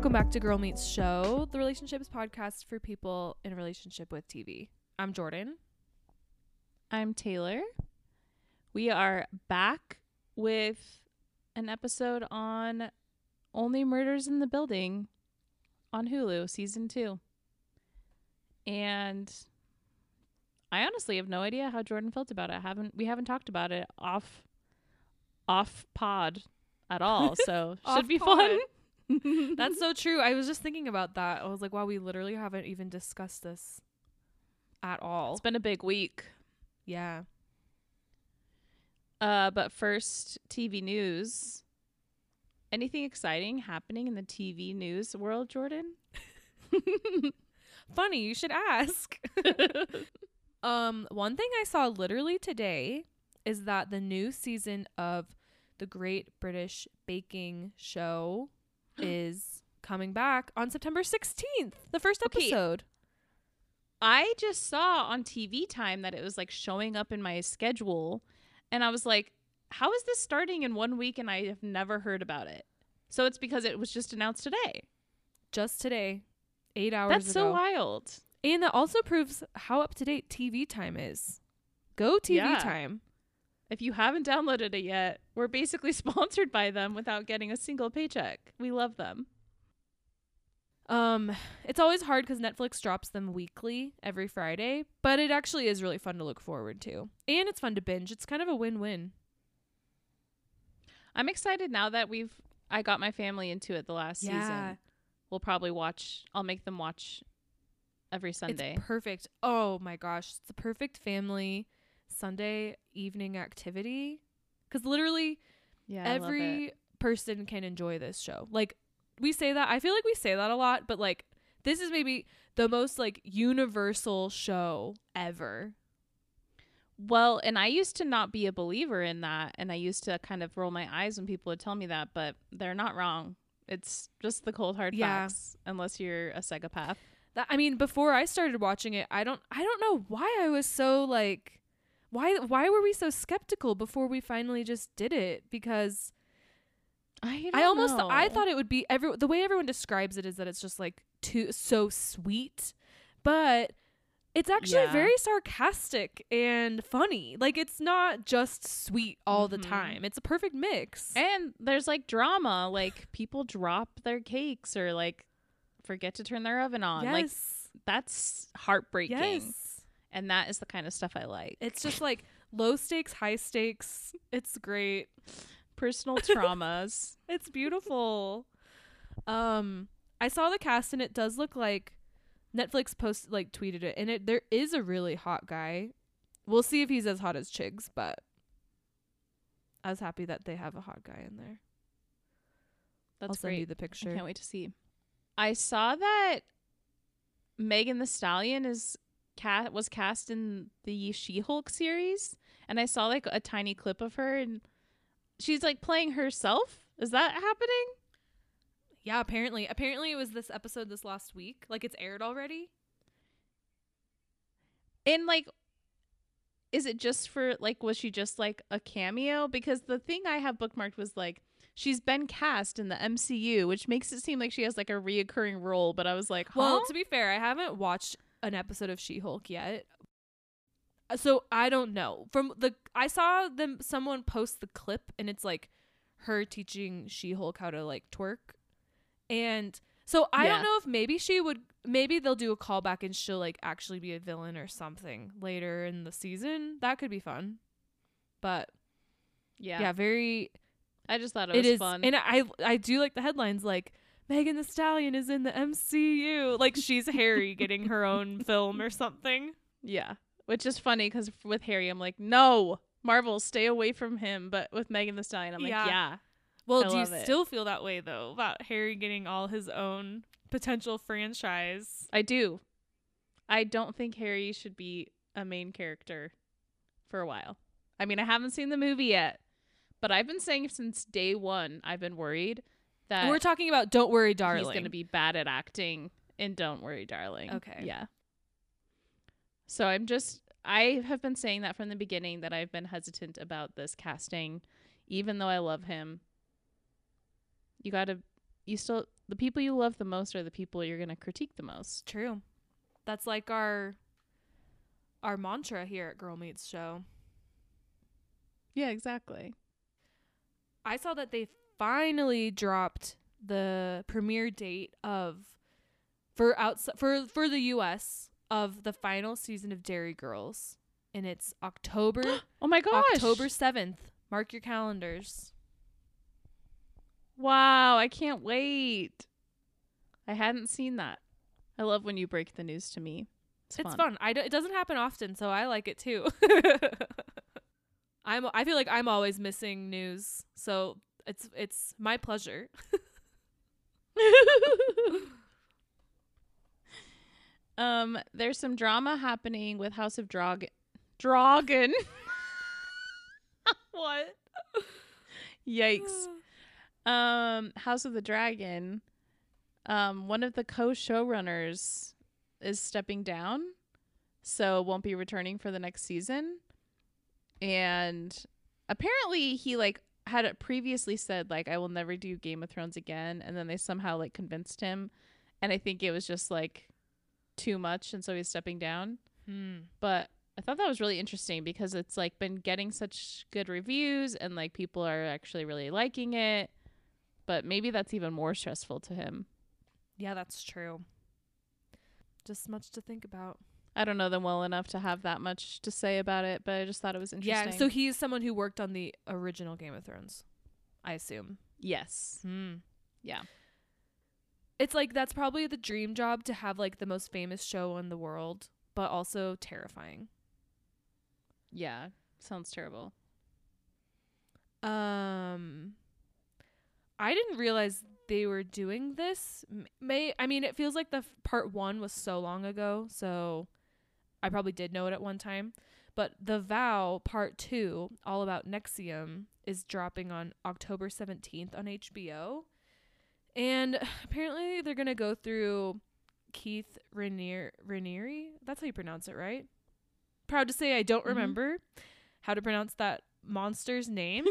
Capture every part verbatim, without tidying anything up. Welcome back to Girl Meets Show, the relationships podcast for people in a relationship with T V. I'm Jordan. I'm Taylor. We are back with an episode on Only Murders in the Building on Hulu, season two. And I honestly have no idea how Jordan felt about it. I haven't we haven't talked about it off off pod at all, so should be pod. Fun. That's so true. I was just thinking about that. I was like, wow, we literally haven't even discussed this at all. It's been a big week. Yeah. Uh, but first, T V news. Anything exciting happening in the T V news world, Jordan? Funny, you should ask. um, one thing I saw literally today is that the new season of The Great British Baking Show is coming back on September sixteenth, the first episode. Okay. I just saw on T V Time that it was like showing up in my schedule, and I was like, how is this starting in one week and I have never heard about it? So it's because it was just announced today. Just today. Eight hours That's ago. That's so wild. And that also proves how up-to-date T V Time is. Go T V yeah. Time. If you haven't downloaded it yet, we're basically sponsored by them without getting a single paycheck. We love them. Um, it's always hard because Netflix drops them weekly every Friday, but it actually is really fun to look forward to. And it's fun to binge. It's kind of a win-win. I'm excited now that we've I got my family into it the last yeah. season. We'll probably watch. I'll make them watch every Sunday. It's perfect. Oh, my gosh. It's the perfect family Sunday evening activity. Because literally yeah, every person can enjoy this show. Like, we say that. I feel like we say that a lot. But, like, this is maybe the most, like, universal show ever. Well, and I used to not be a believer in that. And I used to kind of roll my eyes when people would tell me that. But they're not wrong. It's just the cold hard yeah. facts, unless you're a psychopath. That, I mean, before I started watching it, I don't I don't know why I was so like, why why were we so skeptical before we finally just did it? Because I don't I almost know. I thought it would be every the way everyone describes it is that it's just like too so sweet, but it's actually yeah. very sarcastic and funny. Like, it's not just sweet all mm-hmm. the time. It's a perfect mix. And there's, like, drama. Like, people drop their cakes or, like, forget to turn their oven on. Yes. Like, that's heartbreaking. Yes. And that is the kind of stuff I like. It's just, like, low stakes, high stakes. It's great. Personal traumas. It's beautiful. Um, I saw the cast, and it does look like Netflix posted, like, tweeted it, and it there is a really hot guy. We'll see if he's as hot as Chiggs, but I was happy that they have a hot guy in there. That's I'll send great. You the picture. I can't wait to see. I saw that Megan Thee Stallion is cat was cast in the She-Hulk series, and I saw, like, a tiny clip of her, and she's, like, playing herself. Is that happening? Yeah, apparently. Apparently it was this episode this last week. Like, it's aired already. And, like, is it just for, like, was she just, like, a cameo? Because the thing I have bookmarked was, like, she's been cast in the M C U, which makes it seem like she has, like, a reoccurring role. But I was like, huh? Well, to be fair, I haven't watched an episode of She-Hulk yet. So I don't know. From the I saw them someone post the clip, and it's, like, her teaching She-Hulk how to, like, twerk. And so I yeah. don't know if maybe she would, maybe they'll do a callback and she'll, like, actually be a villain or something later in the season. That could be fun. But yeah, yeah, very. I just thought it, it was is, fun. And I, I do like the headlines, like, Megan Thee Stallion is in the M C U. Like, she's Harry getting her own film or something. Yeah. Which is funny because with Harry, I'm like, no, Marvel, stay away from him. But with Megan Thee Stallion, I'm like, yeah. yeah. Well, I do you it. still feel that way, though, about Harry getting all his own potential franchise? I do. I don't think Harry should be a main character for a while. I mean, I haven't seen the movie yet, but I've been saying since day one, I've been worried that... We're talking about Don't Worry, Darling. He's going to be bad at acting in Don't Worry, Darling. Okay. Yeah. So I'm just... I have been saying that from the beginning, that I've been hesitant about this casting, even though I love him. You gotta, you still, the people you love the most are the people you're going to critique the most. True. That's like our our mantra here at Girl Meets Show. Yeah, exactly. I saw that they finally dropped the premiere date of for outside for for the U S of the final season of Derry Girls, and it's October. Oh my gosh, October seventh. Mark your calendars. Wow, I can't wait. I hadn't seen that. I love when you break the news to me. It's fun. It's fun. I d- it doesn't happen often, so I like it too. I'm I feel like I'm always missing news, so it's it's my pleasure. um, there's some drama happening with House of Dragon. Dragon. What? Yikes. Um, House of the Dragon. Um, one of the co-showrunners is stepping down, so won't be returning for the next season. And apparently he like had previously said like, I will never do Game of Thrones again. And then they somehow like convinced him. And I think it was just like too much. And so he's stepping down. Hmm. But I thought that was really interesting because it's like been getting such good reviews and like people are actually really liking it. But maybe that's even more stressful to him. Yeah, that's true. Just much to think about. I don't know them well enough to have that much to say about it, but I just thought it was interesting. Yeah, so he's someone who worked on the original Game of Thrones, I assume. Yes. Mm. Yeah. It's like that's probably the dream job, to have like the most famous show in the world, but also terrifying. Yeah, sounds terrible. Um, I didn't realize they were doing this. May I mean, it feels like the f- part one was so long ago, so I probably did know it at one time, but The Vow part two, all about N X I V M, is dropping on October seventeenth on H B O. And apparently they're going to go through Keith Raniere, Raniere. That's how you pronounce it, right? Proud to say I don't mm-hmm. remember how to pronounce that monster's name.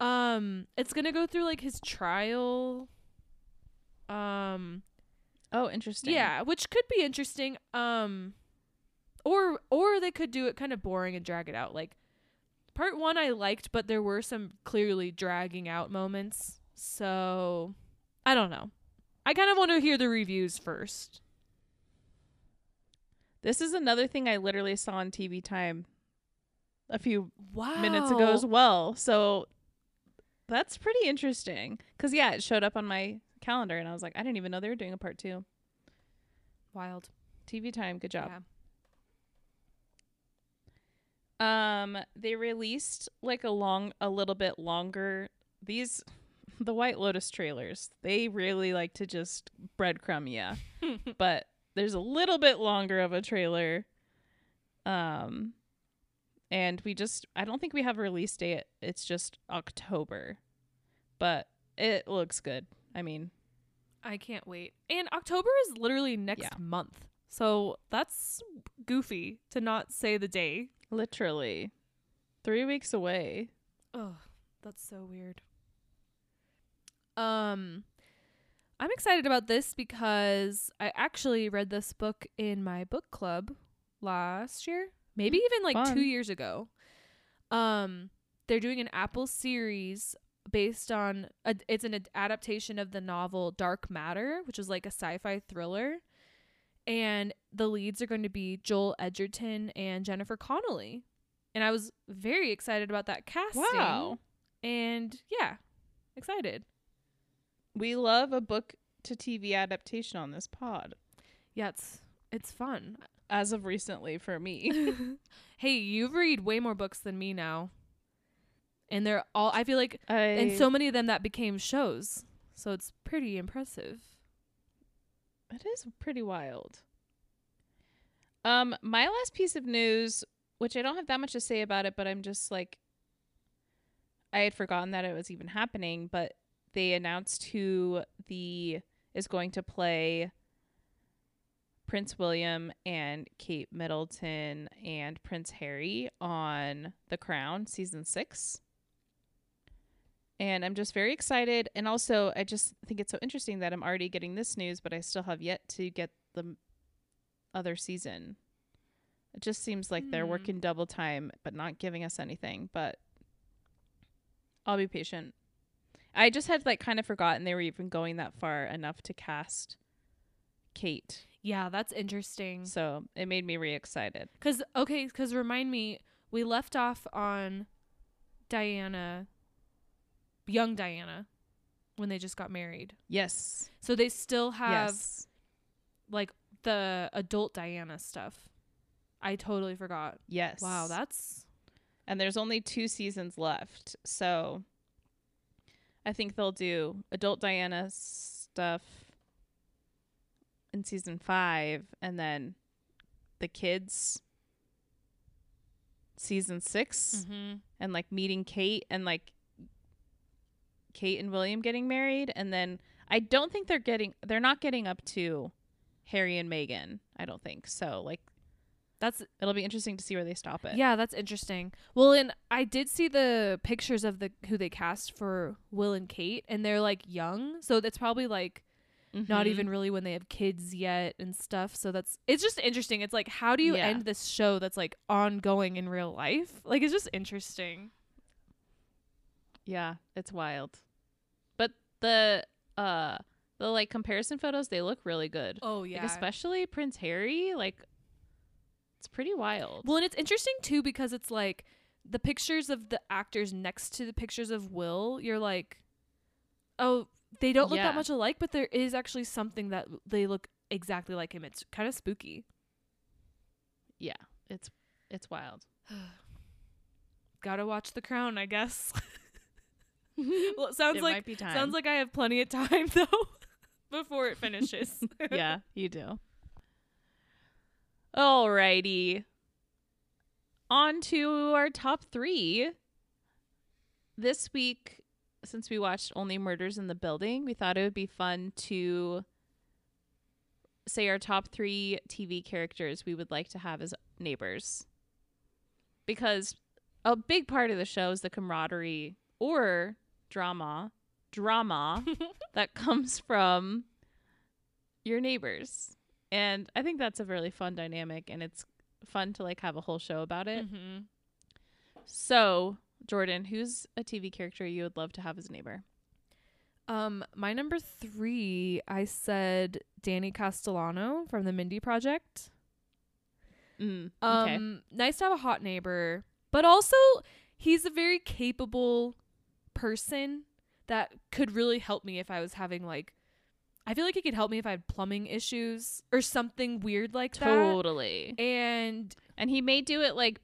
um, it's going to go through like his trial. Um, oh, interesting. Yeah, which could be interesting. Um, or or they could do it kind of boring and drag it out. Like part one I liked, but there were some clearly dragging out moments. So I don't know. I kind of want to hear the reviews first. This is another thing I literally saw on T V Time a few wow. minutes ago as well. So that's pretty interesting. Because, yeah, it showed up on my calendar and I was like, I didn't even know they were doing a part two. Wild. T V Time. Good job. Yeah. Um, they released like a long, a little bit longer. These... The White Lotus trailers, they really like to just breadcrumb you. But there's a little bit longer of a trailer. Um, and we just, I don't think we have a release date. It's just October. But it looks good. I mean. I can't wait. And October is literally next yeah. month. So that's goofy to not say the day. Literally. Three weeks away. Oh, that's so weird. Um, I'm excited about this because I actually read this book in my book club last year, maybe even like Fun. two years ago. Um, they're doing an Apple series based on, a, it's an adaptation of the novel Dark Matter, which is like a sci-fi thriller. And the leads are going to be Joel Edgerton and Jennifer Connelly. And I was very excited about that casting. Wow. And yeah, excited. We love a book to T V adaptation on this pod. Yeah, it's it's fun. As of recently for me. Hey, you read way more books than me now. And they're all, I feel like, I... and so many of them that became shows. So it's pretty impressive. It is pretty wild. Um, my last piece of news, which I don't have that much to say about it, but I'm just like, I had forgotten that it was even happening, but they announced who the is going to play Prince William and Kate Middleton and Prince Harry on The Crown season six. And I'm just very excited. And also, I just think it's so interesting that I'm already getting this news, but I still have yet to get the other season. It just seems like mm. they're working double time, but not giving us anything. But I'll be patient. I just had like kind of forgotten they were even going that far enough to cast Kate. Yeah, that's interesting. So it made me re-excited. Because, okay, because remind me, we left off on Diana, young Diana, when they just got married. Yes. So they still have yes. like the adult Diana stuff. I totally forgot. Yes. Wow, that's... And there's only two seasons left, so I think they'll do adult Diana stuff in season five, and then the kids season six, mm-hmm. and like meeting Kate and like Kate and William getting married, and then I don't think they're getting they're not getting up to Harry and Meghan. I don't think so. Like. That's it'll be interesting to see where they stop it. Yeah, that's interesting. Well, and I did see the pictures of the who they cast for Will and Kate, and they're like young, so that's probably like mm-hmm. not even really when they have kids yet and stuff. So that's it's just interesting. It's like, how do you yeah. end this show that's like ongoing in real life? Like, it's just interesting. Yeah, it's wild. But the uh the like comparison photos, they look really good. Oh yeah, like, especially Prince Harry, like. It's pretty wild. Well, and it's interesting, too, because it's like the pictures of the actors next to the pictures of Will, you're like, oh, they don't look yeah. that much alike, but there is actually something that they look exactly like him. It's kind of spooky. Yeah, it's it's wild. Gotta watch The Crown, I guess. Well, it sounds it like might be time. Sounds like I have plenty of time, though, before it finishes. Yeah, you do. Alrighty. On to our top three. This week, since we watched Only Murders in the Building, we thought it would be fun to say our top three T V characters we would like to have as neighbors. Because a big part of the show is the camaraderie or drama, drama that comes from your neighbors. And I think that's a really fun dynamic, and it's fun to like have a whole show about it. Mm-hmm. So, Jordan, who's a T V character you would love to have as a neighbor? Um, my number three, I said Danny Castellano from The Mindy Project. Mm, okay. Um, nice to have a hot neighbor, but also he's a very capable person that could really help me if I was having like. I feel like he could help me if I had plumbing issues or something weird like that. Totally. And and he may do it like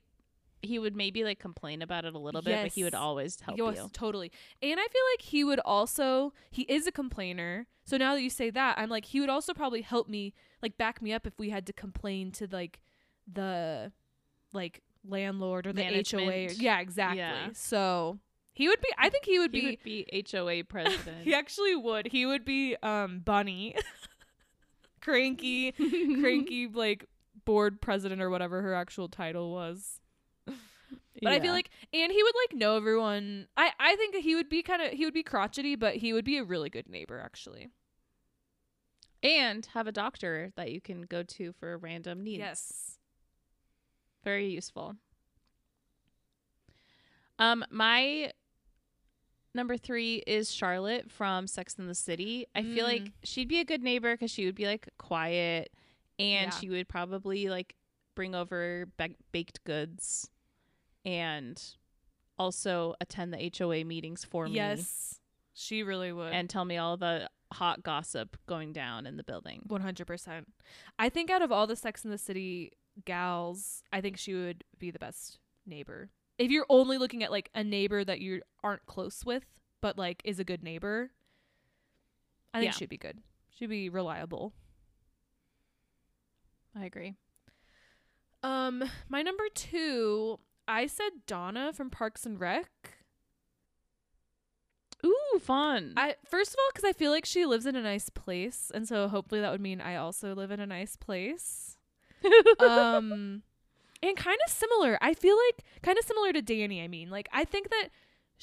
he would maybe like complain about it a little yes, bit, but he would always help yes, you. Totally. And I feel like he would also he is a complainer. So now that you say that, I'm like, he would also probably help me, like back me up if we had to complain to like the like landlord or the Management. H O A. Or, yeah, exactly. Yeah. So He would be, I think he would he be. He would be H O A president. He actually would. He would be um, Bunny. cranky, cranky, like, board president or whatever her actual title was. But yeah. I feel like, and he would, like, know everyone. I, I think he would be kind of, he would be crotchety, but he would be a really good neighbor, actually. And have a doctor that you can go to for random needs. Yes. Very useful. Um, my. Number three is Charlotte from Sex and the City. I mm. feel like she'd be a good neighbor because she would be like quiet, and yeah. she would probably like bring over ba- baked goods, and also attend the H O A meetings for me. Yes, she really would, and tell me all the hot gossip going down in the building. One hundred percent. I think out of all the Sex and the City gals, I think she would be the best neighbor. If you're only looking at, like, a neighbor that you aren't close with, but, like, is a good neighbor, I think yeah. she'd be good. She'd be reliable. I agree. Um, my number two, I said Donna from Parks and Rec. Ooh, fun. I first of all, because I feel like she lives in a nice place, and so hopefully that would mean I also live in a nice place. um... And kind of similar, I feel like, kind of similar to Danny, I mean. Like, I think that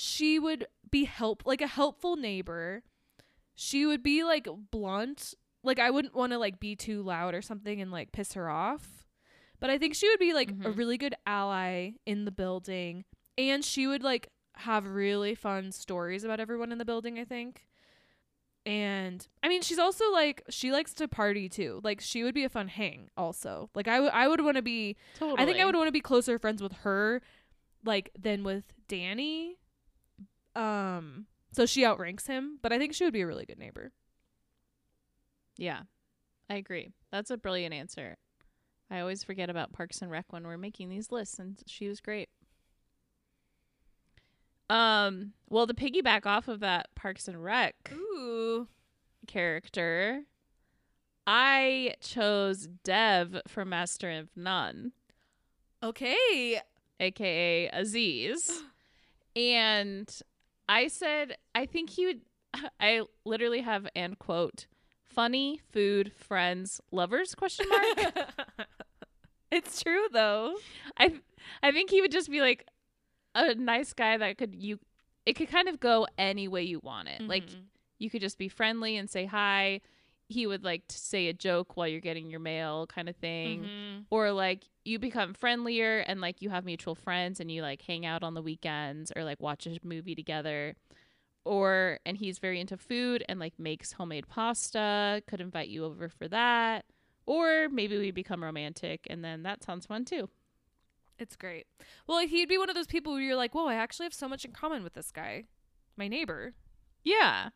she would be help like a helpful neighbor. She would be like blunt. Like I wouldn't want to like be too loud or something and like piss her off. But I think she would be like mm-hmm. a really good ally in the building, and she would like have really fun stories about everyone in the building, I think. And I mean, she's also like, she likes to party too. Like she would be a fun hang also. Like I, w- I would want to be, totally. I think I would want to be closer friends with her like than with Danny. Um, so she outranks him, but I think she would be a really good neighbor. Yeah, I agree. That's a brilliant answer. I always forget about Parks and Rec when we're making these lists, and she was great. Um, well, to piggyback off of that Parks and Rec Ooh. character, I chose Dev from Master of None. Okay. A K A Aziz. And I said, I think he would, I literally have end quote, funny, food, friends, lovers, question mark. It's true though. I, I think he would just be like, a nice guy that could you it could kind of go any way you want it. Mm-hmm. Like you could just be friendly and say hi. He would like to say a joke while you're getting your mail kind of thing. Mm-hmm. Or like you become friendlier and like you have mutual friends and you like hang out on the weekends or like watch a movie together. Or and he's very into food and like makes homemade pasta, could invite you over for that. Or maybe we become romantic, and then that sounds fun too. It's great. Well, he'd be one of those people where you're like, whoa, I actually have so much in common with this guy, my neighbor. Yeah.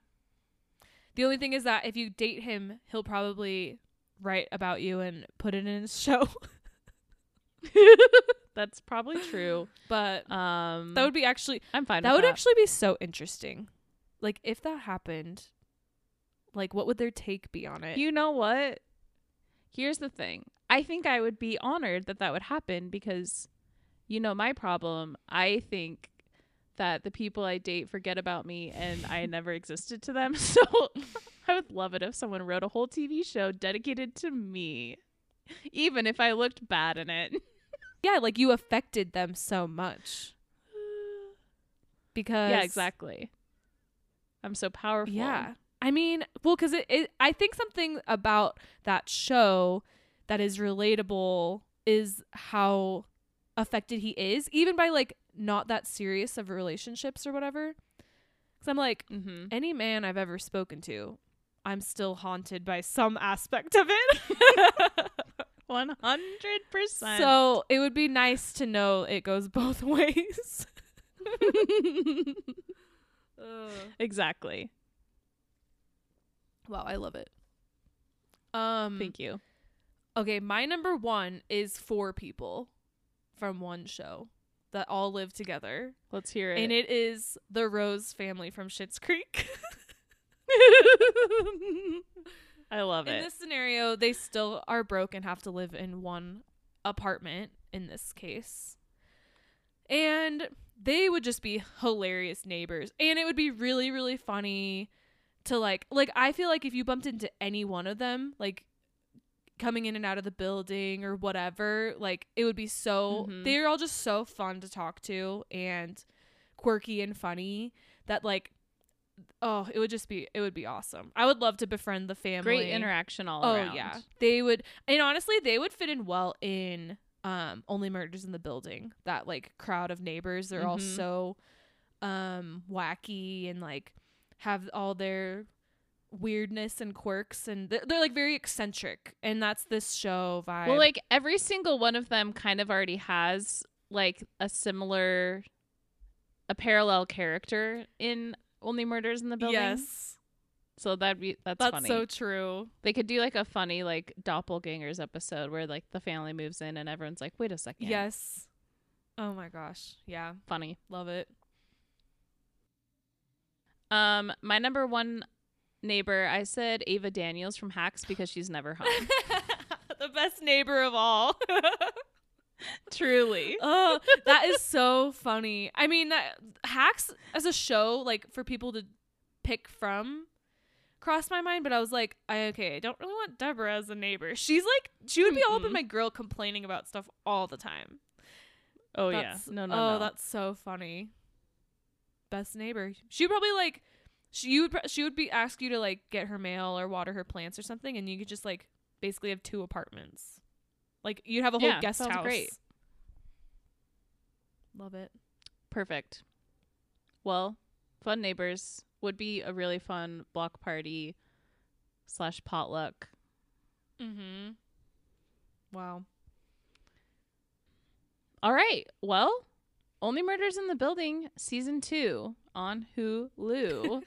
The only thing is that if you date him, he'll probably write about you and put it in his show. That's probably true. But um, that would be actually, I'm fine with that. That would actually be so interesting. Like if that happened, like what would their take be on it? You know what? Here's the thing. I think I would be honored that that would happen because, you know, my problem, I think that the people I date forget about me and I never existed to them. So I would love it if someone wrote a whole T V show dedicated to me, even if I looked bad in it. Yeah, like you affected them so much. Because. Yeah, exactly. I'm so powerful. Yeah. I mean, well, because it, it, I think something about that show that is relatable is how affected he is, even by like not that serious of relationships or whatever. Because I'm like, mm-hmm. any man I've ever spoken to, I'm still haunted by some aspect of it. one hundred percent. So it would be nice to know it goes both ways. uh. Exactly. Wow, I love it. Um, Thank you. Okay, my number one is four people from one show that all live together. Let's hear it. And it is the Rose family from Schitt's Creek. I love it. In this scenario, they still are broke and have to live in one apartment in this case. And they would just be hilarious neighbors. And it would be really, really funny to like, like I feel like if you bumped into any one of them, like, coming in and out of the building or whatever, like it would be so mm-hmm. they're all just so fun to talk to and quirky and funny that like oh it would just be it would be awesome. I would love to befriend the family. Great interaction all oh, around. Oh yeah, they would, and honestly they would fit in well in um Only Murders in the Building. That like crowd of neighbors, they're mm-hmm. all so um wacky and like have all their weirdness and quirks, and they're, they're like very eccentric, and that's this show vibe. Well, like every single one of them kind of already has like a similar a parallel character in Only Murders in the Building. Yes, so that'd be that's, that's funny. So true. They could do like a funny like doppelgangers episode where like the family moves in and everyone's like, wait a second. Yes, oh my gosh, yeah, funny, love it. Um my number one neighbor, I said Ava Daniels from Hacks because she's never home. The best neighbor of all. Truly. Oh, that is so funny. I mean, that, Hacks as a show, like for people to pick from, crossed my mind, but I was like, I, okay, I don't really want Deborah as a neighbor. She's like, she would be mm-hmm. all up in my grill complaining about stuff all the time. Oh that's, yeah, no, no, oh, no. That's so funny. best neighbor. She probably like she you would she would be ask you to like get her mail or water her plants or something, and you could just like basically have two apartments. Like you'd have a whole yeah, guest house. Great. Love it. Perfect. Well, fun neighbors would be a really fun block party slash potluck. Mm-hmm. Wow. All right. Well, Only Murders in the Building season two on Hulu.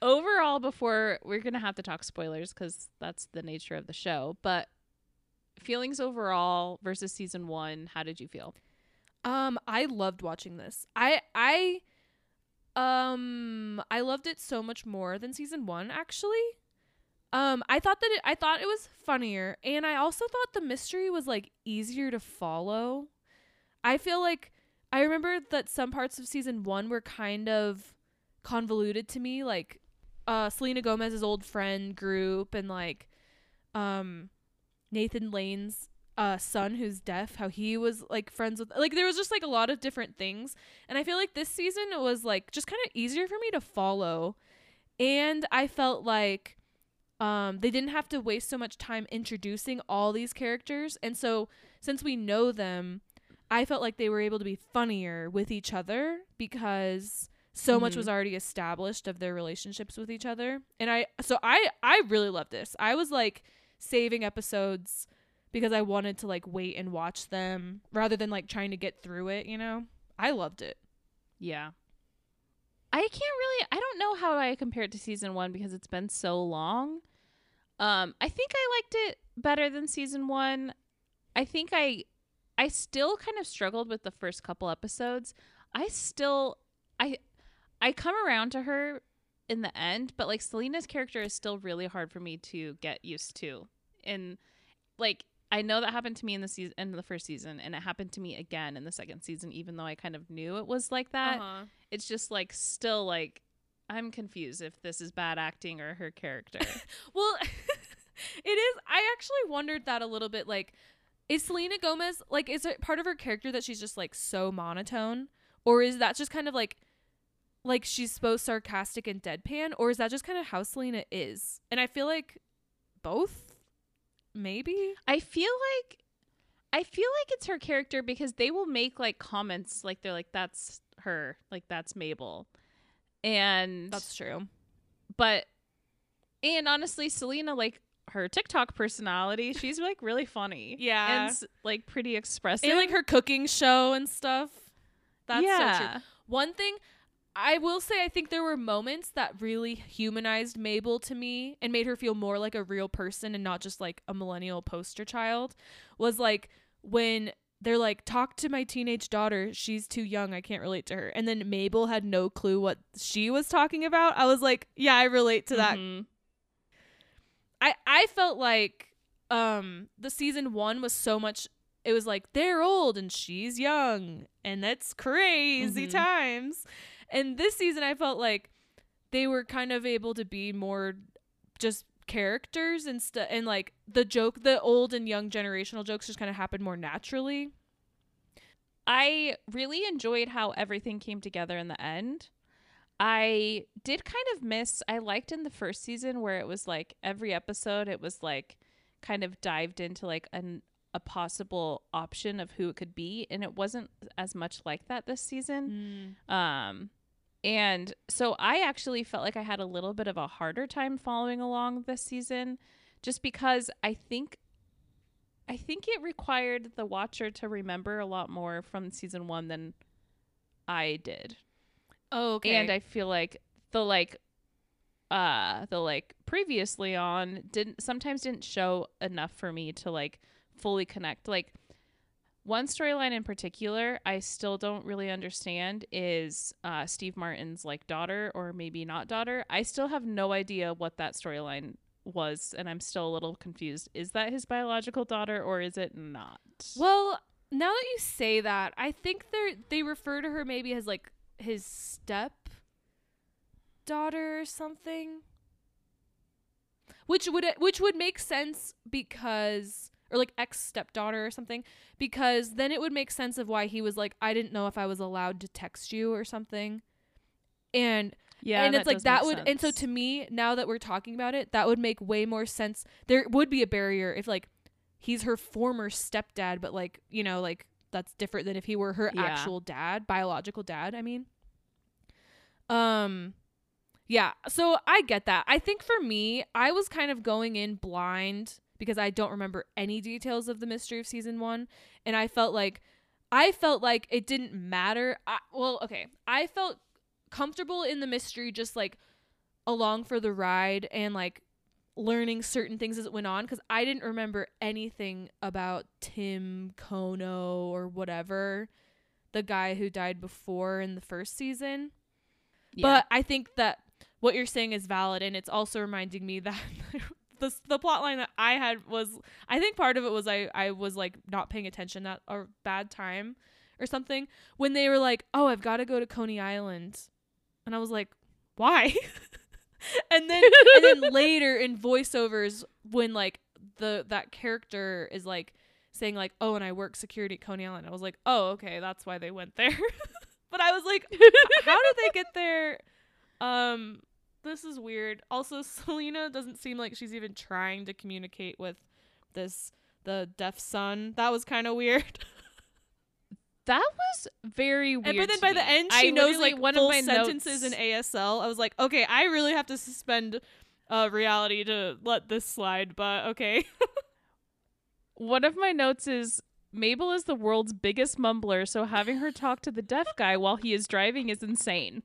Overall, before we're going to have to talk spoilers because that's the nature of the show, but feelings overall versus season one, how did you feel? Um, I loved watching this. I, I, um, I loved it so much more than season one, actually. Um, I thought that it, I thought it was funnier, and I also thought the mystery was like easier to follow. I feel like I remember that some parts of season one were kind of convoluted to me, like uh, Selena Gomez's old friend group, and like um, Nathan Lane's uh, son who's deaf, how he was like friends with, like there was just like a lot of different things, and I feel like this season it was like just kind of easier for me to follow, and I felt like. Um, they didn't have to waste so much time introducing all these characters. And so since we know them, I felt like they were able to be funnier with each other because so mm-hmm. much was already established of their relationships with each other. And I, so I, I really loved this. I was like saving episodes because I wanted to like wait and watch them rather than like trying to get through it. You know, I loved it. Yeah. I can't really, I don't know how I compare it to season one because it's been so long. Um, I think I liked it better than season one. I think I I still kind of struggled with the first couple episodes. I still I I come around to her in the end, but like Selena's character is still really hard for me to get used to. And like I know that happened to me in the season in the first season, and it happened to me again in the second season, even though I kind of knew it was like that. Uh-huh. It's just like still like I'm confused if this is bad acting or her character. Well, it is. I actually wondered that a little bit. Like, is Selena Gomez, like, is it part of her character that she's just like so monotone? Or is that just kind of like, like she's both sarcastic and deadpan? Or is that just kind of how Selena is? And I feel like both, maybe. I feel like, I feel like it's her character because they will make like comments like they're like, that's her, like, that's Mabel. And that's true. But and honestly, Selena, like her TikTok personality, she's like really funny. Yeah. And like pretty expressive. And like her cooking show and stuff. That's yeah. so true. One thing I will say, I think there were moments that really humanized Mabel to me and made her feel more like a real person and not just like a millennial poster child was like when they're like, talk to my teenage daughter. She's too young. I can't relate to her. And then Mabel had no clue what she was talking about. I was like, yeah, I relate to that. Mm-hmm. I I felt like um, the season one was so much. It was like, they're old and she's young. And that's crazy mm-hmm. times. And this season, I felt like they were kind of able to be more just characters and stuff, and like the joke the old and young generational jokes just kind of happened more naturally. I really enjoyed how everything came together in the end. I did kind of miss, I liked in the first season where it was like every episode it was like kind of dived into like an a possible option of who it could be, and it wasn't as much like that this season. mm. um And so I actually felt like I had a little bit of a harder time following along this season just because I think I think it required the watcher to remember a lot more from season one than I did. Oh, okay. And I feel like the like uh the like previously on didn't sometimes didn't show enough for me to like fully connect. Like one storyline in particular I still don't really understand is uh, Steve Martin's like daughter, or maybe not daughter. I still have no idea what that storyline was, and I'm still a little confused. Is that his biological daughter or is it not? Well, now that you say that, I think they they refer to her maybe as like his step daughter or something, which would which would make sense because. or like ex-stepdaughter or something, because then it would make sense of why he was like, I didn't know if I was allowed to text you or something. And yeah, and it's like that would sense. And so to me, now that we're talking about it, that would make way more sense. There would be a barrier if like he's her former stepdad, but like, you know, like that's different than if he were her yeah. actual dad, biological dad, I mean. Um yeah, so I get that. I think for me, I was kind of going in blind because I don't remember any details of the mystery of season one, and I felt like I felt like it didn't matter. I, well, okay. I felt comfortable in the mystery, just like along for the ride and like learning certain things as it went on, because I didn't remember anything about Tim Kono or whatever, the guy who died before in the first season. Yeah. But I think that what you're saying is valid, and it's also reminding me that the the plot line that I had was, I think part of it was I I was like not paying attention at a bad time or something when they were like, oh, I've got to go to Coney Island. And I was like, why? and then and then later in voiceovers, when like the that character is like saying like, oh, and I work security at Coney Island, I was like, oh, okay, that's why they went there. But I was like, how did they get there? Um, this is weird. Also, Selena doesn't seem like she's even trying to communicate with this the deaf son. That was kind of weird. That was very weird. And, but then by me. the end, she I knows like one full of my sentences notes. in A S L. I was like, okay, I really have to suspend uh, reality to let this slide, but okay. One of my notes is, Mabel is the world's biggest mumbler, so having her talk to the deaf guy while he is driving is insane.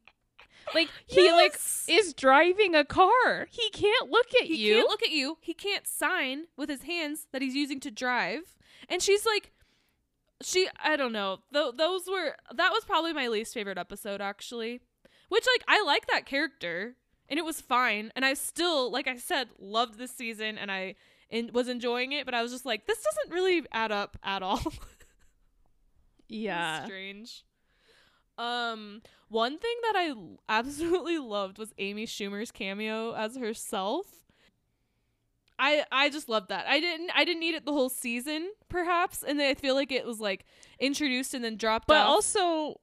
Like, he yes! like is driving a car. He can't look at he you. He can't look at you. He can't sign with his hands that he's using to drive. And she's like, she, I don't know. Th- those were, that was probably my least favorite episode, actually. Which, like, I like that character, and it was fine. And I still, like I said, loved this season, and I and was enjoying it, but I was just like, this doesn't really add up at all. Yeah. Strange. Um, one thing that I absolutely loved was Amy Schumer's cameo as herself. I I just loved that. I didn't I didn't need it the whole season, perhaps, and I feel like it was like introduced and then dropped but off. Also,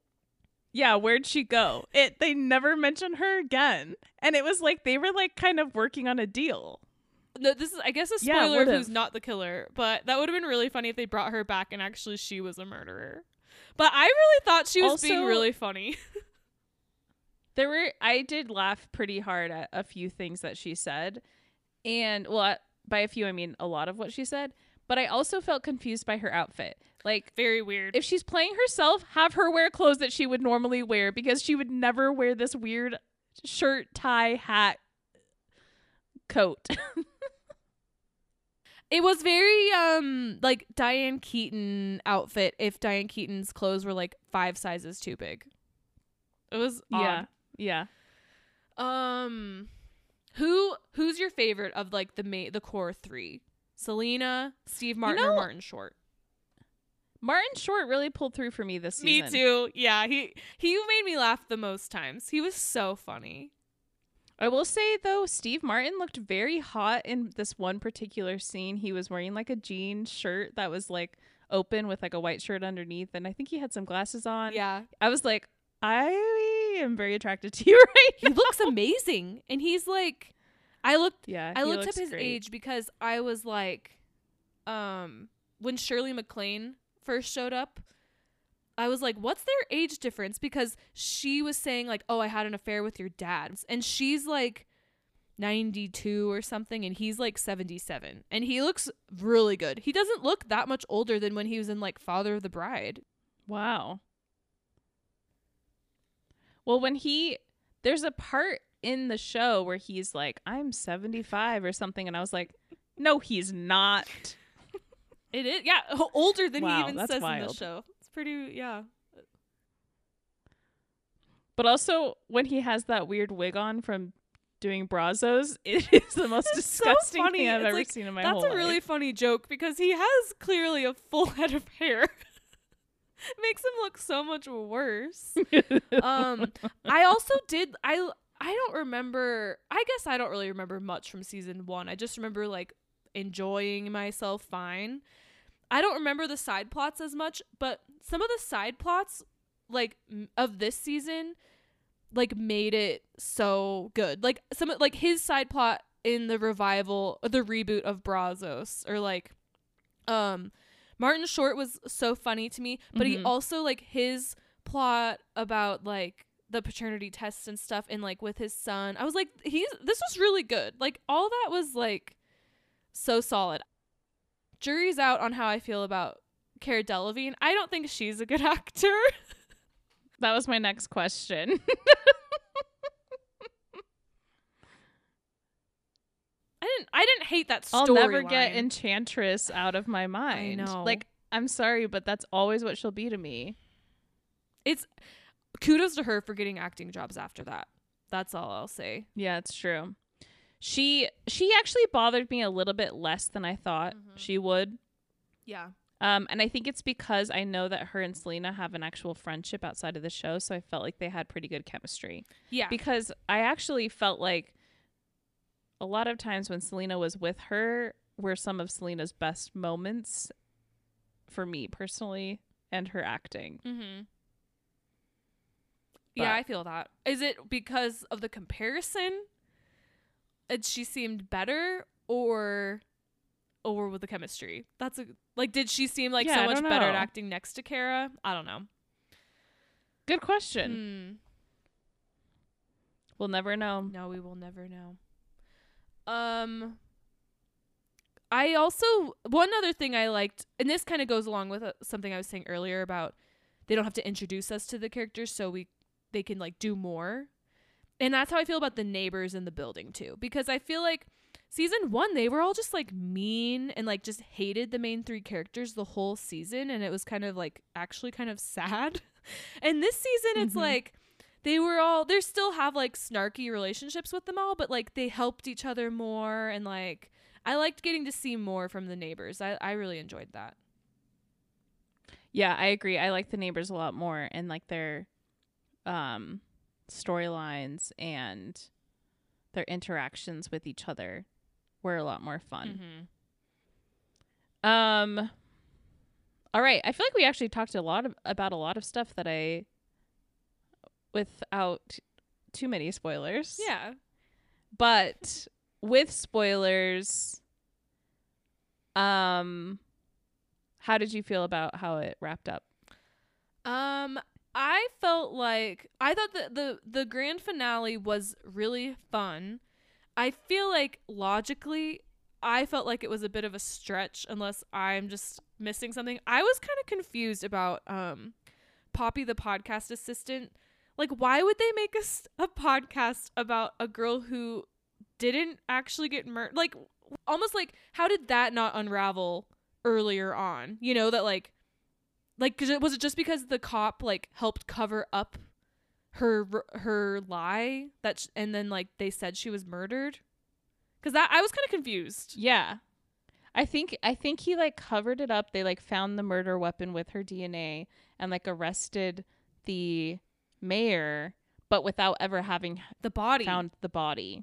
yeah, where'd she go? It they never mentioned her again. And it was like they were like kind of working on a deal. No, this is, I guess, a spoiler yeah, of who's not the killer, but that would have been really funny if they brought her back and actually she was a murderer. But I really thought she was also being really funny. There were, I did laugh pretty hard at a few things that she said. And, well, by a few, I mean a lot of what she said. But I also felt confused by her outfit. Like, very weird. If she's playing herself, have her wear clothes that she would normally wear, because she would never wear this weird shirt, tie, hat, coat. It was very um like Diane Keaton outfit, if Diane Keaton's clothes were like five sizes too big. It was odd. Yeah. Yeah. Um who who's your favorite of like the ma- the core three? Selena, Steve Martin, you know, or Martin Short? Martin Short really pulled through for me this season. Me too. Yeah, he he made me laugh the most times. He was so funny. I will say, though, Steve Martin looked very hot in this one particular scene. He was wearing like a jean shirt that was like open with like a white shirt underneath. And I think he had some glasses on. Yeah. I was like, I am very attracted to you right now. He looks amazing. And he's like, I looked, yeah, I looked up his great. age, because I was like, um, when Shirley MacLaine first showed up, I was like, what's their age difference? Because she was saying like, oh, I had an affair with your dad. And she's like ninety-two or something, and he's like seventy-seven. And he looks really good. He doesn't look that much older than when he was in like Father of the Bride. Wow. Well, when he, there's a part in the show where he's like, I'm seventy-five or something. And I was like, no, he's not. It is. Yeah. Older than wow, he even says wild. in the show. Pretty yeah but also when he has that weird wig on from doing Brazzos, it is the most disgusting so thing I've it's ever like, seen in my whole life. That's a really funny joke, because he has clearly a full head of hair. Makes him look so much worse. um I also did I I don't remember I guess I don't really remember much from season one. I just remember like enjoying myself fine. I don't remember the side plots as much, but some of the side plots, like, m- of this season, like, made it so good. Like, some, like, his side plot in the revival, the reboot of Brazzos, or, like, um, Martin Short was so funny to me, but mm-hmm. he also, like, his plot about, like, the paternity tests and stuff, and, like, with his son, I was like, he's, this was really good. Like, all that was, like, so solid. Jury's out on how I feel about Cara Delevingne. I don't think she's a good actor. That was my next question. I didn't I didn't hate that story. I'll never line. Get Enchantress out of my mind. I know. Like, I'm sorry, but that's always what she'll be to me. It's kudos to her for getting acting jobs after that. That's all I'll say. Yeah, it's true. She she actually bothered me a little bit less than I thought mm-hmm. she would. Yeah. Um, and I think it's because I know that her and Selena have an actual friendship outside of the show, so I felt like they had pretty good chemistry. Yeah. Because I actually felt like a lot of times when Selena was with her were some of Selena's best moments for me personally, and her acting. Mm-hmm. Yeah, I feel that. Is it because of the comparison? And she seemed better, or or with the chemistry? That's a, like, did she seem like yeah, so much better at acting next to Cara? I don't know. Good question. Hmm. We'll never know. No, we will never know. Um, I also, one other thing I liked, and this kind of goes along with uh, something I was saying earlier about they don't have to introduce us to the characters, so we they can, like, do more. And that's how I feel about the neighbors in the building, too. Because I feel like season one, they were all just, like, mean and, like, just hated the main three characters the whole season. And it was kind of, like, actually kind of sad. And this season, mm-hmm. it's, like, they were all... They still have, like, snarky relationships with them all, but, like, they helped each other more. And, like, I liked getting to see more from the neighbors. I, I really enjoyed that. Yeah, I agree. I like the neighbors a lot more. And, like, their... um. storylines and their interactions with each other were a lot more fun. Mm-hmm. Um, all right. I feel like we actually talked a lot of, about a lot of stuff that I, without too many spoilers. Yeah. But with spoilers, um, how did you feel about how it wrapped up? Um, I felt like I thought that the, the grand finale was really fun. I feel like logically, I felt like it was a bit of a stretch unless I'm just missing something. I was kind of confused about um, Poppy, the podcast assistant. Like, why would they make a, a podcast about a girl who didn't actually get murdered? Like, almost like, how did that not unravel earlier on? You know, that like, Like, cause it, was it just because the cop, like, helped cover up her her lie that sh- and then, like, they said she was murdered? Because that I was kind of confused. Yeah. I think I think he, like, covered it up. They, like, found the murder weapon with her D N A and, like, arrested the mayor, but without ever having the body. found the body.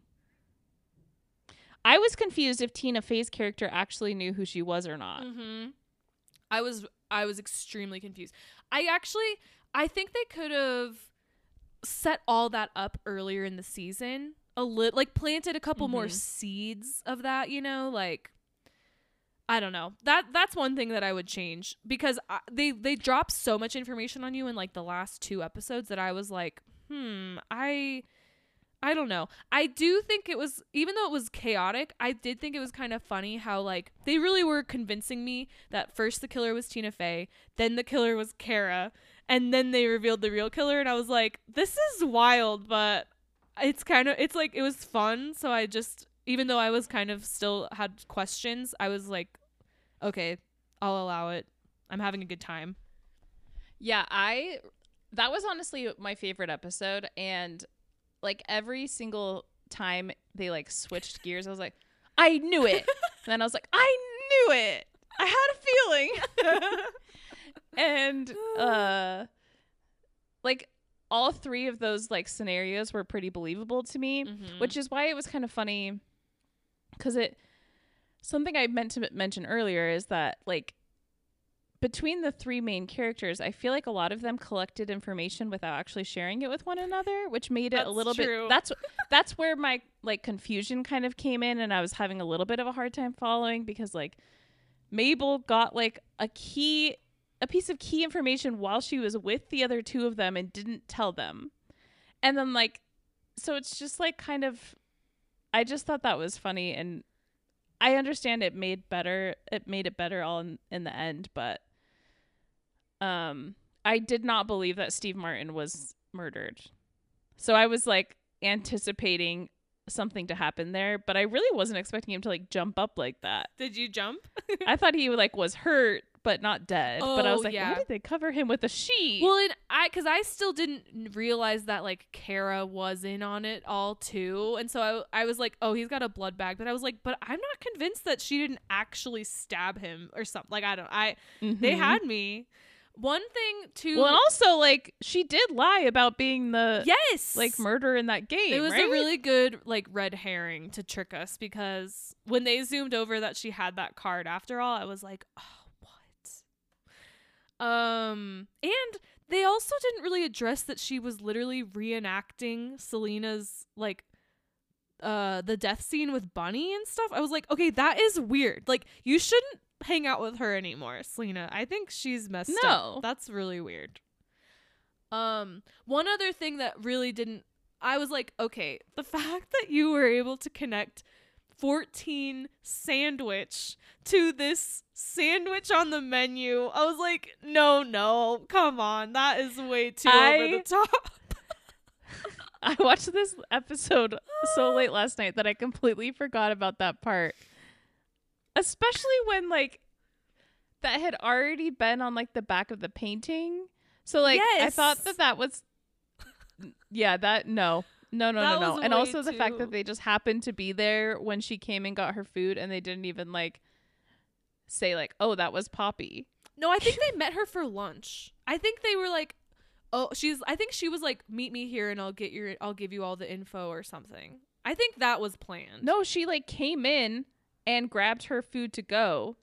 I was confused if Tina Fey's character actually knew who she was or not. Mm-hmm. I was... I was extremely confused. I actually, I think they could have set all that up earlier in the season. A little, like, planted a couple mm-hmm. more seeds of that, you know, like, I don't know. That that's one thing that I would change, because I, they they drop so much information on you in, like, the last two episodes that I was like, hmm, I I don't know. I do think it was, even though it was chaotic, I did think it was kind of funny how, like, they really were convincing me that first the killer was Tina Fey, then the killer was Cara, and then they revealed the real killer. And I was like, this is wild, but it's kind of, it's like, it was fun. So I just, even though I was kind of still had questions, I was like, okay, I'll allow it. I'm having a good time. Yeah, I, that was honestly my favorite episode. And like every single time they like switched gears, I was like, I knew it. And then I was like, I knew it. I had a feeling. And uh, like all three of those like scenarios were pretty believable to me, mm-hmm. which is why it was kind of funny because it something I meant to mention earlier is that, like, between the three main characters, I feel like a lot of them collected information without actually sharing it with one another, which made that's it a little true. bit. That's that's where my like confusion kind of came in, and I was having a little bit of a hard time following, because like Mabel got like a key, a piece of key information while she was with the other two of them and didn't tell them, and then like so it's just like kind of. I just thought that was funny, and I understand it made better. It made it better all in, in the end, but. Um, I did not believe that Steve Martin was murdered. So I was like anticipating something to happen there, but I really wasn't expecting him to like jump up like that. Did you jump? I thought he like was hurt, but not dead. Oh, but I was like, yeah. Why did they cover him with a sheet? Well, and I, cause I still didn't realize that like Cara was in on it all too. And so I, I was like, oh, he's got a blood bag. But I was like, but I'm not convinced that she didn't actually stab him or something. Like, I don't, I, mm-hmm. they had me. One thing too. Well, and also like she did lie about being the yes like murder in that game. It was right? a really good like red herring to trick us, because when they zoomed over that she had that card after all, I was like, oh, what? Um, and they also didn't really address that she was literally reenacting Selena's like uh the death scene with Bunny and stuff. I was like, okay, that is weird. Like, you shouldn't hang out with her anymore, Selena. I think she's messed no. up. That's really weird. Um, one other thing that really didn't, I was like, okay, the fact that you were able to connect fourteen sandwich to this sandwich on the menu, I was like, no, no, come on, that is way too I, over the top. I watched this episode so late last night that I completely forgot about that part. Especially when, like, that had already been on, like, the back of the painting. So, like, yes. I thought that that was... Yeah, that... No. No, no, that no, no. And also too. the fact that they just happened to be there when she came and got her food, and they didn't even, like, say, like, oh, that was Poppy. No, I think they met her for lunch. I think they were, like... Oh, she's... I think she was, like, meet me here, and I'll get your... I'll give you all the info or something. I think that was planned. No, she, like, came in... and grabbed her food to go,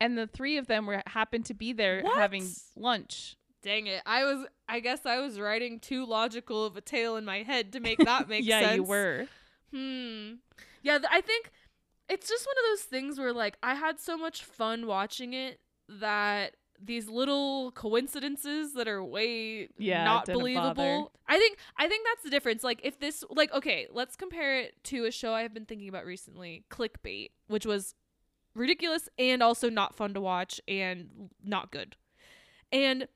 and the three of them were happened to be there what? having lunch. Dang it. I was I guess I was writing too logical of a tale in my head to make that make yeah, sense. Yeah, you were. Hmm. Yeah, th- I think it's just one of those things where, like, I had so much fun watching it that these little coincidences that are way yeah, not believable. Bother. I think I think that's the difference. Like, if this, like, okay, let's compare it to a show I've been thinking about recently, Clickbait, which was ridiculous and also not fun to watch and not good. And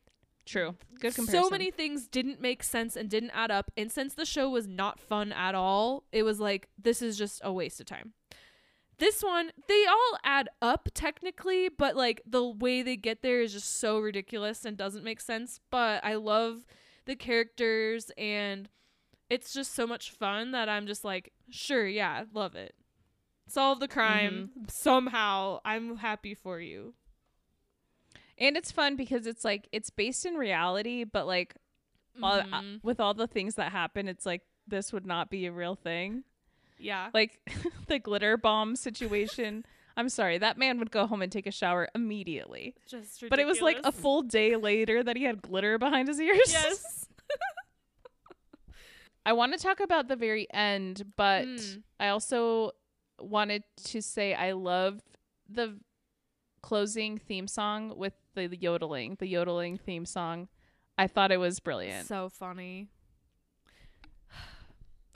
true. Good comparison. So many things didn't make sense and didn't add up, and since the show was not fun at all, it was like, this is just a waste of time. This one, they all add up technically, but like the way they get there is just so ridiculous and doesn't make sense. But I love the characters, and it's just so much fun that I'm just like, sure, yeah, love it. Solve the crime mm-hmm. somehow. I'm happy for you. And it's fun because it's like, it's based in reality, but like mm-hmm. all, with all the things that happen, it's like, this would not be a real thing. Yeah. Like the glitter bomb situation. I'm sorry. That man would go home and take a shower immediately. Just ridiculous. But it was like a full day later that he had glitter behind his ears. Yes. I want to talk about the very end, but mm. I also wanted to say I love the closing theme song with the, the yodeling, the yodeling theme song. I thought it was brilliant. So funny.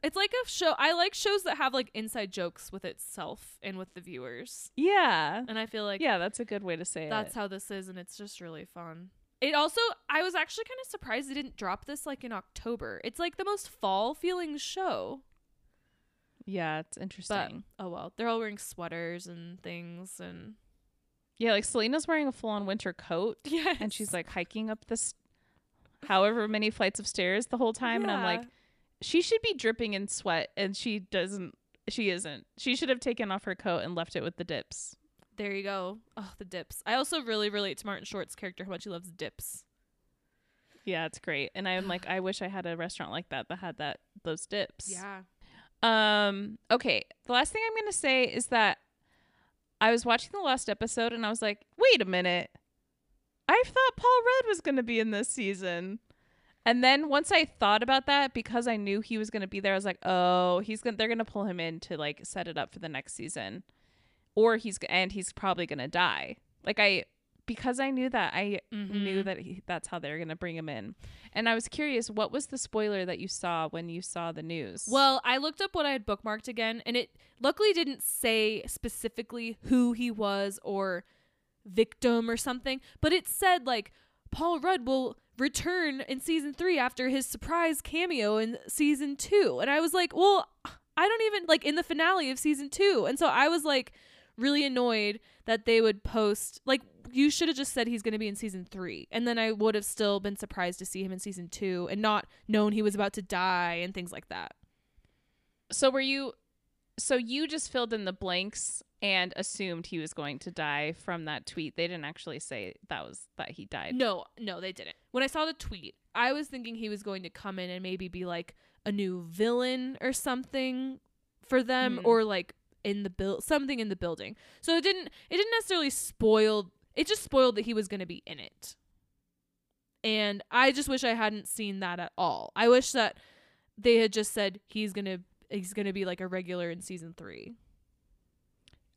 It's like a show. I like shows that have like inside jokes with itself and with the viewers. Yeah. And I feel like. Yeah, that's a good way to say it. That's how this is. And it's just really fun. It also, I was actually kind of surprised they didn't drop this like in October. It's like the most fall feeling show. Yeah, it's interesting. But, oh, well, they're all wearing sweaters and things. And yeah, like Selena's wearing a full on winter coat. Yes. And she's like hiking up this however many flights of stairs the whole time. Yeah. And I'm like. She should be dripping in sweat, and she doesn't. She isn't. She should have taken off her coat and left it with the dips. There you go. Oh, the dips. I also really relate to Martin Short's character, how much he loves dips. Yeah, it's great. And I'm like, I wish I had a restaurant like that that had that those dips. Yeah. Um. Okay. The last thing I'm going to say is that I was watching the last episode and I was like, wait a minute. I thought Paul Rudd was going to be in this season. And then once I thought about that, because I knew he was going to be there, I was like, oh, he's going they're going to pull him in to like set it up for the next season. Or he's and he's probably going to die. Like I because I knew that, I mm-hmm. knew that he, that's how they're going to bring him in. And I was curious, what was the spoiler that you saw when you saw the news? Well, I looked up what I had bookmarked again, and it luckily didn't say specifically who he was or victim or something, but it said like Paul Rudd will return in season three after his surprise cameo in season two. And I was like, well, I don't even like in the finale of season two. And so I was like really annoyed that they would post like, you should have just said he's going to be in season three. And then I would have still been surprised to see him in season two and not known he was about to die and things like that. So were you, so you just filled in the blanks and assumed he was going to die from that tweet. They didn't actually say that was that he died. No, no, they didn't. When I saw the tweet, I was thinking he was going to come in and maybe be like a new villain or something for them mm. or like in the build something in the building. So it didn't it didn't necessarily spoil. It just spoiled that he was going to be in it. And I just wish I hadn't seen that at all. I wish that they had just said he's going to he's going to be like a regular in season three.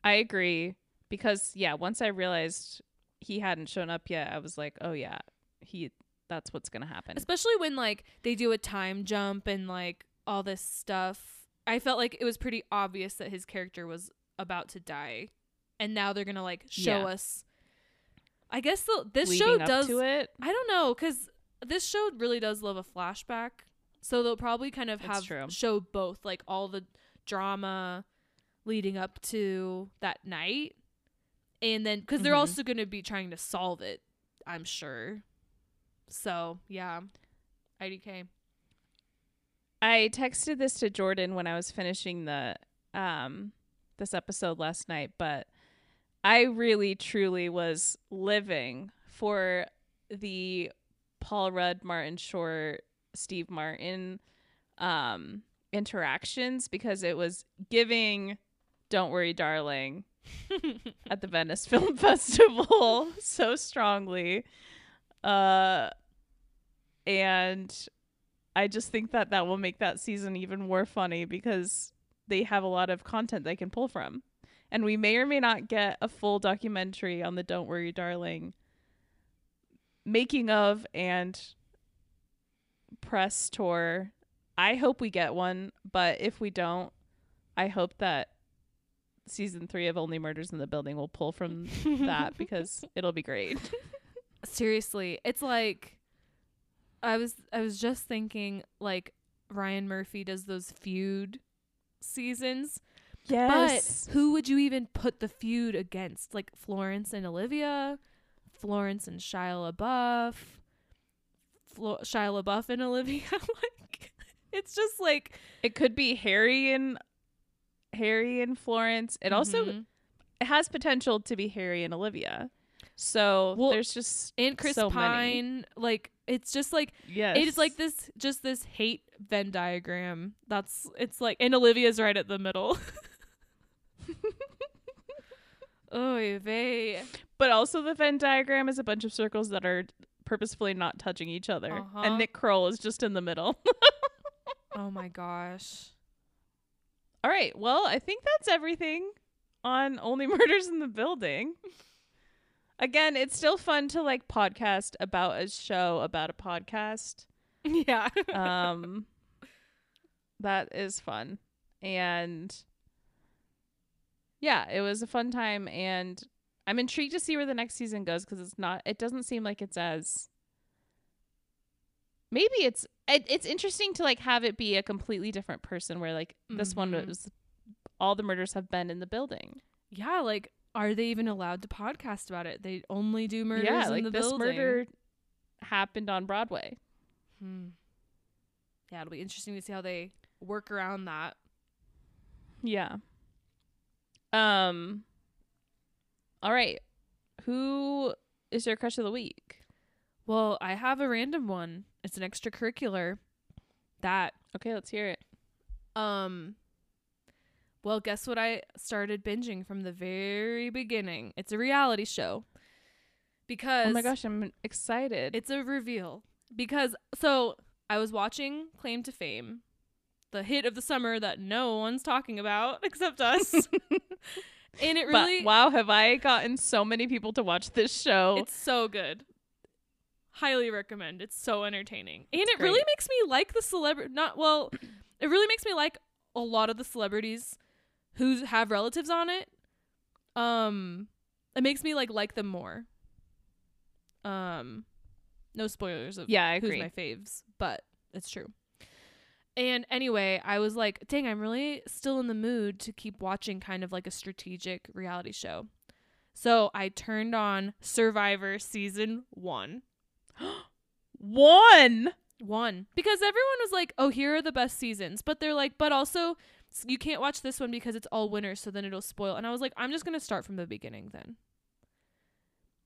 I agree because, yeah, once I realized he hadn't shown up yet, I was like, oh, yeah, he that's what's going to happen. Especially when like they do a time jump and like all this stuff. I felt like it was pretty obvious that his character was about to die. And now they're going to like show yeah. us. I guess the, this Leading show does. To it. I don't know, because this show really does love a flashback. So they'll probably kind of have show both, like all the drama leading up to that night, and then because they're mm-hmm. also going to be trying to solve it, I'm sure. So yeah, I D K. I texted this to Jordan when I was finishing the um this episode last night, but I really truly was living for the Paul Rudd, Martin Short, Steve Martin um interactions, because it was giving Don't Worry Darling at the Venice Film Festival so strongly. Uh, and I just think that that will make that season even more funny because they have a lot of content they can pull from. And we may or may not get a full documentary on the Don't Worry Darling making of and press tour. I hope we get one, but if we don't, I hope that season three of Only Murders in the Building will pull from that because it'll be great. Seriously, it's like I was I was just thinking like Ryan Murphy does those feud seasons. Yes. But who would you even put the feud against? Like Florence and Olivia, Florence and Shia LaBeouf, Flo- Shia LaBeouf and Olivia. Like it's just like it could be Harry and Harry and Florence. It mm-hmm. also it has potential to be Harry and Olivia. So well, there's just and Chris so Pine. Many. Like it's just like yes. it's like this just this hate Venn diagram. That's it's like and Olivia's right at the middle. Oy vey. But also the Venn diagram is a bunch of circles that are purposefully not touching each other, uh-huh. and Nick Kroll is just in the middle. Oh my gosh. All right. Well, I think that's everything on Only Murders in the Building. Again, it's still fun to like podcast about a show about a podcast. Yeah. um, that is fun. And yeah, it was a fun time. And I'm intrigued to see where the next season goes because it's not, it doesn't seem like it's as. Maybe it's it, it's interesting to like have it be a completely different person where like mm-hmm. this one was all the murders have been in the building. Yeah, like are they even allowed to podcast about it? They only do murders yeah, in like the this building. This murder happened on Broadway. Hmm. Yeah, it'll be interesting to see how they work around that. Yeah. Um. All right. Who is your crush of the week? Well, I have a random one. It's an extracurricular. That. Okay, let's hear it. Um, Well, guess what I started binging from the very beginning? It's a reality show. Because... Oh my gosh, I'm excited. It's a reveal. Because, so, I was watching Claim to Fame, the hit of the summer that no one's talking about except us. And it really... But, wow, have I gotten so many people to watch this show. It's so good. Highly recommend. It's so entertaining. And it's it great. really makes me like the celebrity... Not, well, it really makes me like a lot of the celebrities who have relatives on it. Um, it makes me like like them more. Um, no spoilers of yeah, I agree. Who's my faves, but it's true. And anyway, I was like, dang, I'm really still in the mood to keep watching kind of like a strategic reality show. So I turned on Survivor season one. one. One. Because everyone was like, oh, here are the best seasons. But they're like, but also you can't watch this one because it's all winners. So then it'll spoil. And I was like, I'm just going to start from the beginning then.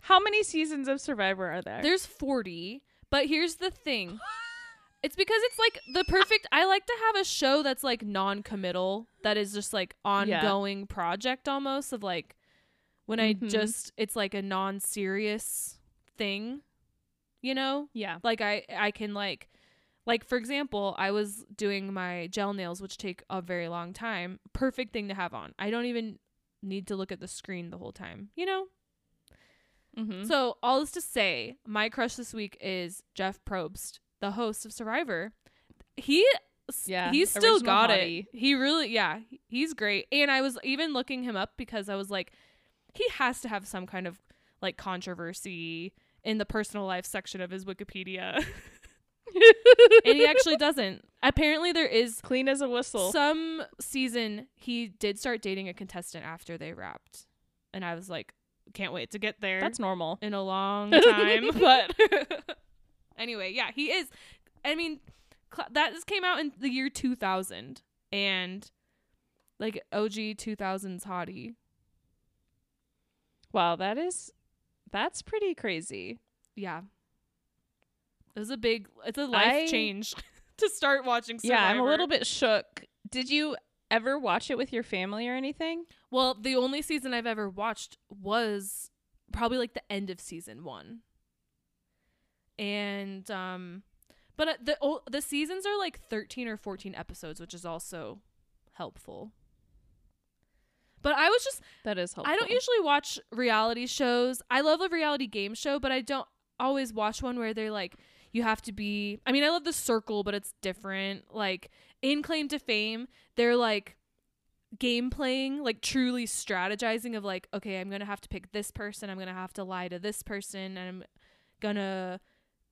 How many seasons of Survivor are there? There's forty. But here's the thing. It's because it's like the perfect. I like to have a show that's like non-committal. That is just like ongoing yeah. project almost of like when mm-hmm. I just it's like a non-serious thing. You know? Yeah. Like I, I can like, like for example, I was doing my gel nails, which take a very long time. Perfect thing to have on. I don't even need to look at the screen the whole time, you know? Mm-hmm. So all this to say, my crush this week is Jeff Probst, the host of Survivor. He, yeah, he's still got hottie. it. He really, yeah, he's great. And I was even looking him up because I was like, he has to have some kind of like controversy in the personal life section of his Wikipedia. And he actually doesn't. Apparently there is... Clean as a whistle. Some season, he did start dating a contestant after they wrapped. And I was like, can't wait to get there. That's normal. In a long time. But anyway, yeah, he is. I mean, cl- that just came out in the year two thousand. And like O G two thousands hottie. Wow, that is... That's pretty crazy. Yeah. It was a big, it's a life I, change to start watching Survivor. Yeah, I'm a little bit shook. Did you ever watch it with your family or anything? Well, the only season I've ever watched was probably like the end of season one. And, um, but the, the seasons are like thirteen or fourteen episodes, which is also helpful. But I was just... That is helpful. I don't usually watch reality shows. I love a reality game show, but I don't always watch one where they're like, you have to be... I mean, I love The Circle, but it's different. Like, in Claim to Fame, they're like game playing, like truly strategizing of like, okay, I'm going to have to pick this person. I'm going to have to lie to this person. And I'm going to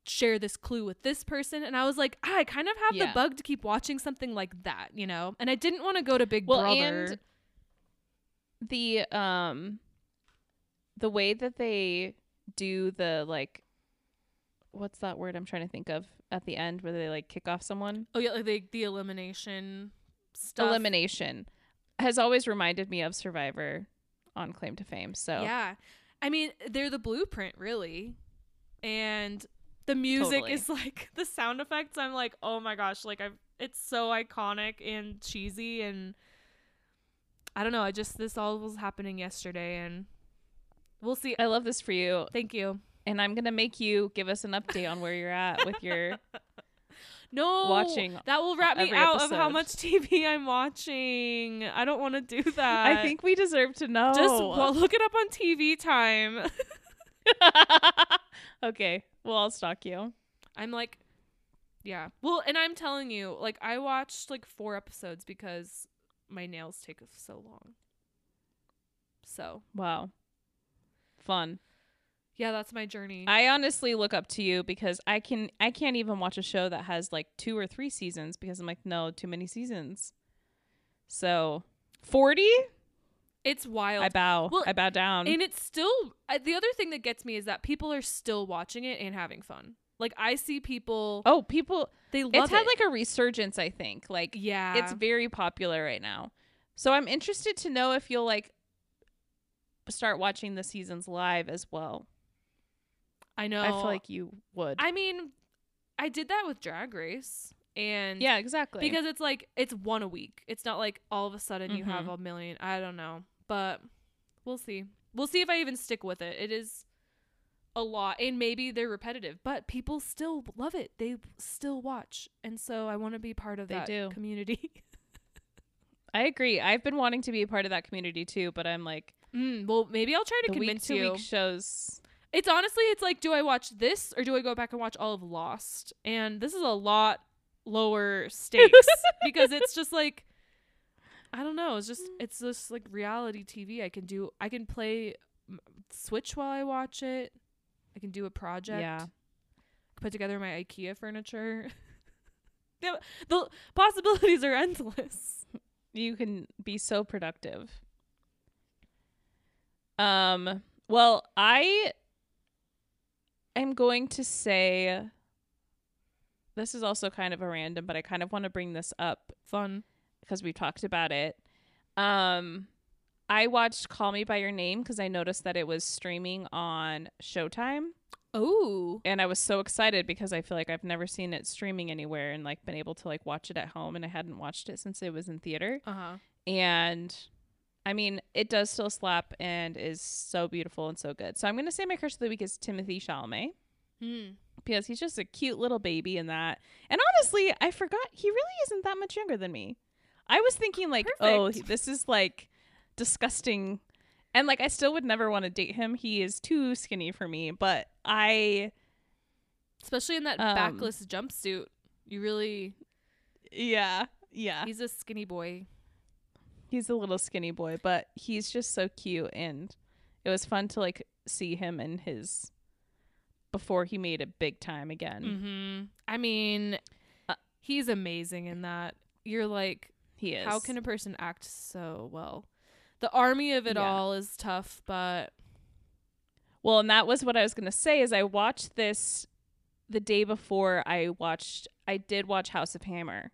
share this clue with this person. And I was like, ah, I kind of have yeah. the bug to keep watching something like that, you know? And I didn't want to go to Big well, Brother... And- The um the way that they do the like what's that word I'm trying to think of at the end where they like kick off someone? Oh yeah, like the the elimination stuff. Elimination has always reminded me of Survivor on Claim to Fame. So yeah. I mean, they're the blueprint really. And the music totally. Is like the sound effects. I'm like, oh my gosh, like I've it's so iconic and cheesy and I don't know. I just, this all was happening yesterday and we'll see. I love this for you. Thank you. And I'm going to make you give us an update on where you're at with your no, watching. That will wrap me out episode. Of how much T V I'm watching. I don't want to do that. I think we deserve to know. Just well, look it up on T V Time. Okay. Well, I'll stalk you. I'm like, yeah. Well, and I'm telling you, like I watched like four episodes because my nails take so long. So wow, fun. Yeah, that's my journey. I honestly look up to you because I can I can't even watch a show that has like two or three seasons because I'm like, no, too many seasons. So forty, it's wild. I bow. Well, I bow down. And it's still uh, the other thing that gets me is that people are still watching it and having fun. Like I see people. Oh, people. They love it. It's had like a resurgence, I think. Like, yeah, it's very popular right now. So I'm interested to know if you'll like start watching the seasons live as well. I know. I feel like you would. I mean, I did that with Drag Race. And yeah, exactly. Because it's like, it's one a week. It's not like all of a sudden mm-hmm. you have a million. I don't know. But we'll see. We'll see if I even stick with it. It is a lot. And maybe they're repetitive, but people still love it. They still watch. And so I want to be part of they that do. community. I agree. I've been wanting to be a part of that community too, but I'm like, mm, well, maybe I'll try to convince you. Week-to-week shows. It's honestly, it's like, do I watch this or do I go back and watch all of Lost? And this is a lot lower stakes because it's just like, I don't know. It's just, it's just like reality T V. I can do, I can play Switch while I watch it. I can do a project. Yeah. Put together my IKEA furniture. the, the possibilities are endless. You can be so productive. Um, well, I am going to say, this is also kind of a random, but I kind of want to bring this up. Fun. Because we've talked about it. Um, I watched Call Me By Your Name because I noticed that it was streaming on Showtime. Oh. And I was so excited because I feel like I've never seen it streaming anywhere and like been able to like watch it at home, and I hadn't watched it since it was in theater. Uh-huh. And I mean, it does still slap and is so beautiful and so good. So I'm going to say my crush of the week is Timothée Chalamet. Hmm. Because he's just a cute little baby in that. And honestly, I forgot he really isn't that much younger than me. I was thinking like, Perfect. oh, this is like disgusting. And like, I still would never want to date him. He is too skinny for me, but I. Especially in that um, backless jumpsuit. You really. Yeah. Yeah. He's a skinny boy. He's a little skinny boy, but he's just so cute. And it was fun to like see him in his before he made it big time again. Mm-hmm. I mean, uh, he's amazing in that. You're like, he is. How can a person act so well? The army of it yeah. all is tough, but. Well, and that was what I was going to say is I watched this the day before I watched. I did watch House of Hammer.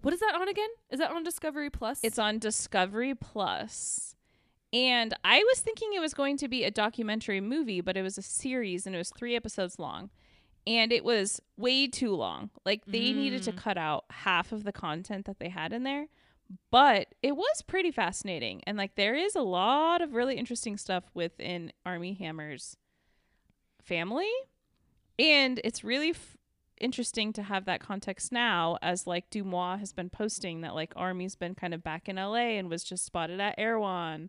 What is that on again? Is that on Discovery Plus? It's on Discovery Plus. And I was thinking it was going to be a documentary movie, but it was a series and it was three episodes long. And it was way too long. Like, they mm. needed to cut out half of the content that they had in there. But it was pretty fascinating. And, like, there is a lot of really interesting stuff within Army Hammer's family. And it's really f- interesting to have that context now as, like, Dumois has been posting that, like, Army's been kind of back in L A and was just spotted at Erewhon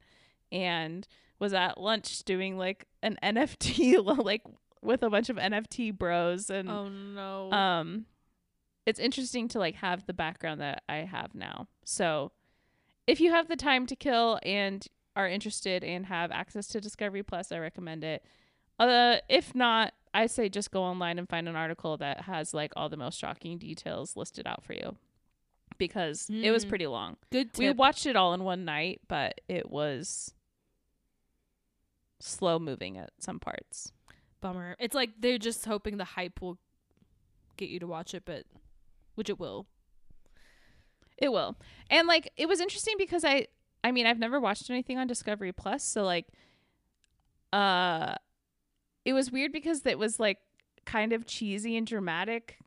and was at lunch doing, like, an N F T, like, with a bunch of N F T bros. And oh no um it's interesting to like have the background that I have now. So if you have the time to kill and are interested and have access to Discovery Plus, I recommend it. Uh if not, I say just go online and find an article that has like all the most shocking details listed out for you, because mm. it was pretty long. Good tip. We watched it all in one night, but it was slow moving at some parts. Bummer. It's like they're just hoping the hype will get you to watch it, but which it will. It will. And like it was interesting because I I mean I've never watched anything on Discovery Plus, so like uh it was weird because it was like kind of cheesy and dramatic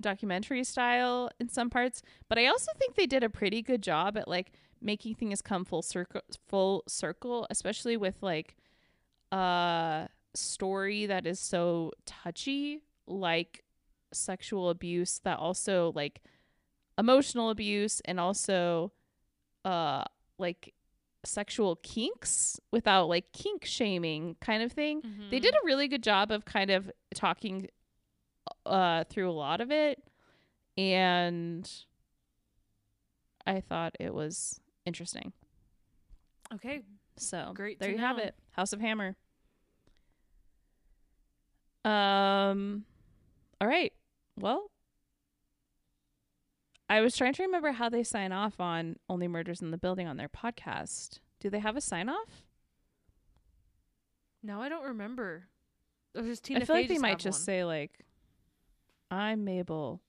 documentary style in some parts, but I also think they did a pretty good job at like making things come full circle full circle, especially with like uh story that is so touchy, like sexual abuse, that also like emotional abuse, and also uh like sexual kinks without like kink shaming kind of thing. Mm-hmm. They did a really good job of kind of talking uh through a lot of it, and I thought it was interesting. Okay, so great, there you know. Have it. House of Hammer. Um, all right. Well, I was trying to remember how they sign off on Only Murders in the Building on their podcast. Do they have a sign off? No, I don't remember. There's Tina I feel Fey like they might just one. Say like, I'm Mabel.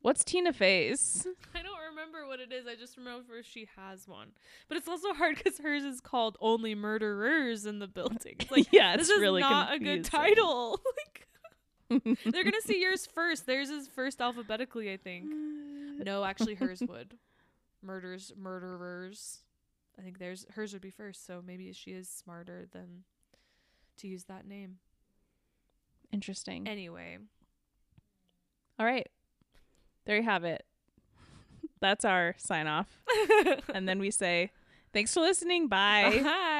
What's Tina Fey's? I don't remember what it is. I just remember she has one. But it's also hard because hers is called Only Murderers in the Building. Like, yeah, it's this is really not confusing. A good title. Like, They're gonna see yours first. Theirs is first alphabetically, I think. No, actually, hers would. Murders, murderers. I think theirs, hers would be first. So maybe she is smarter than to use that name. Interesting. Anyway. All right. There you have it. That's our sign off. And then we say, thanks for listening. Bye. Bye.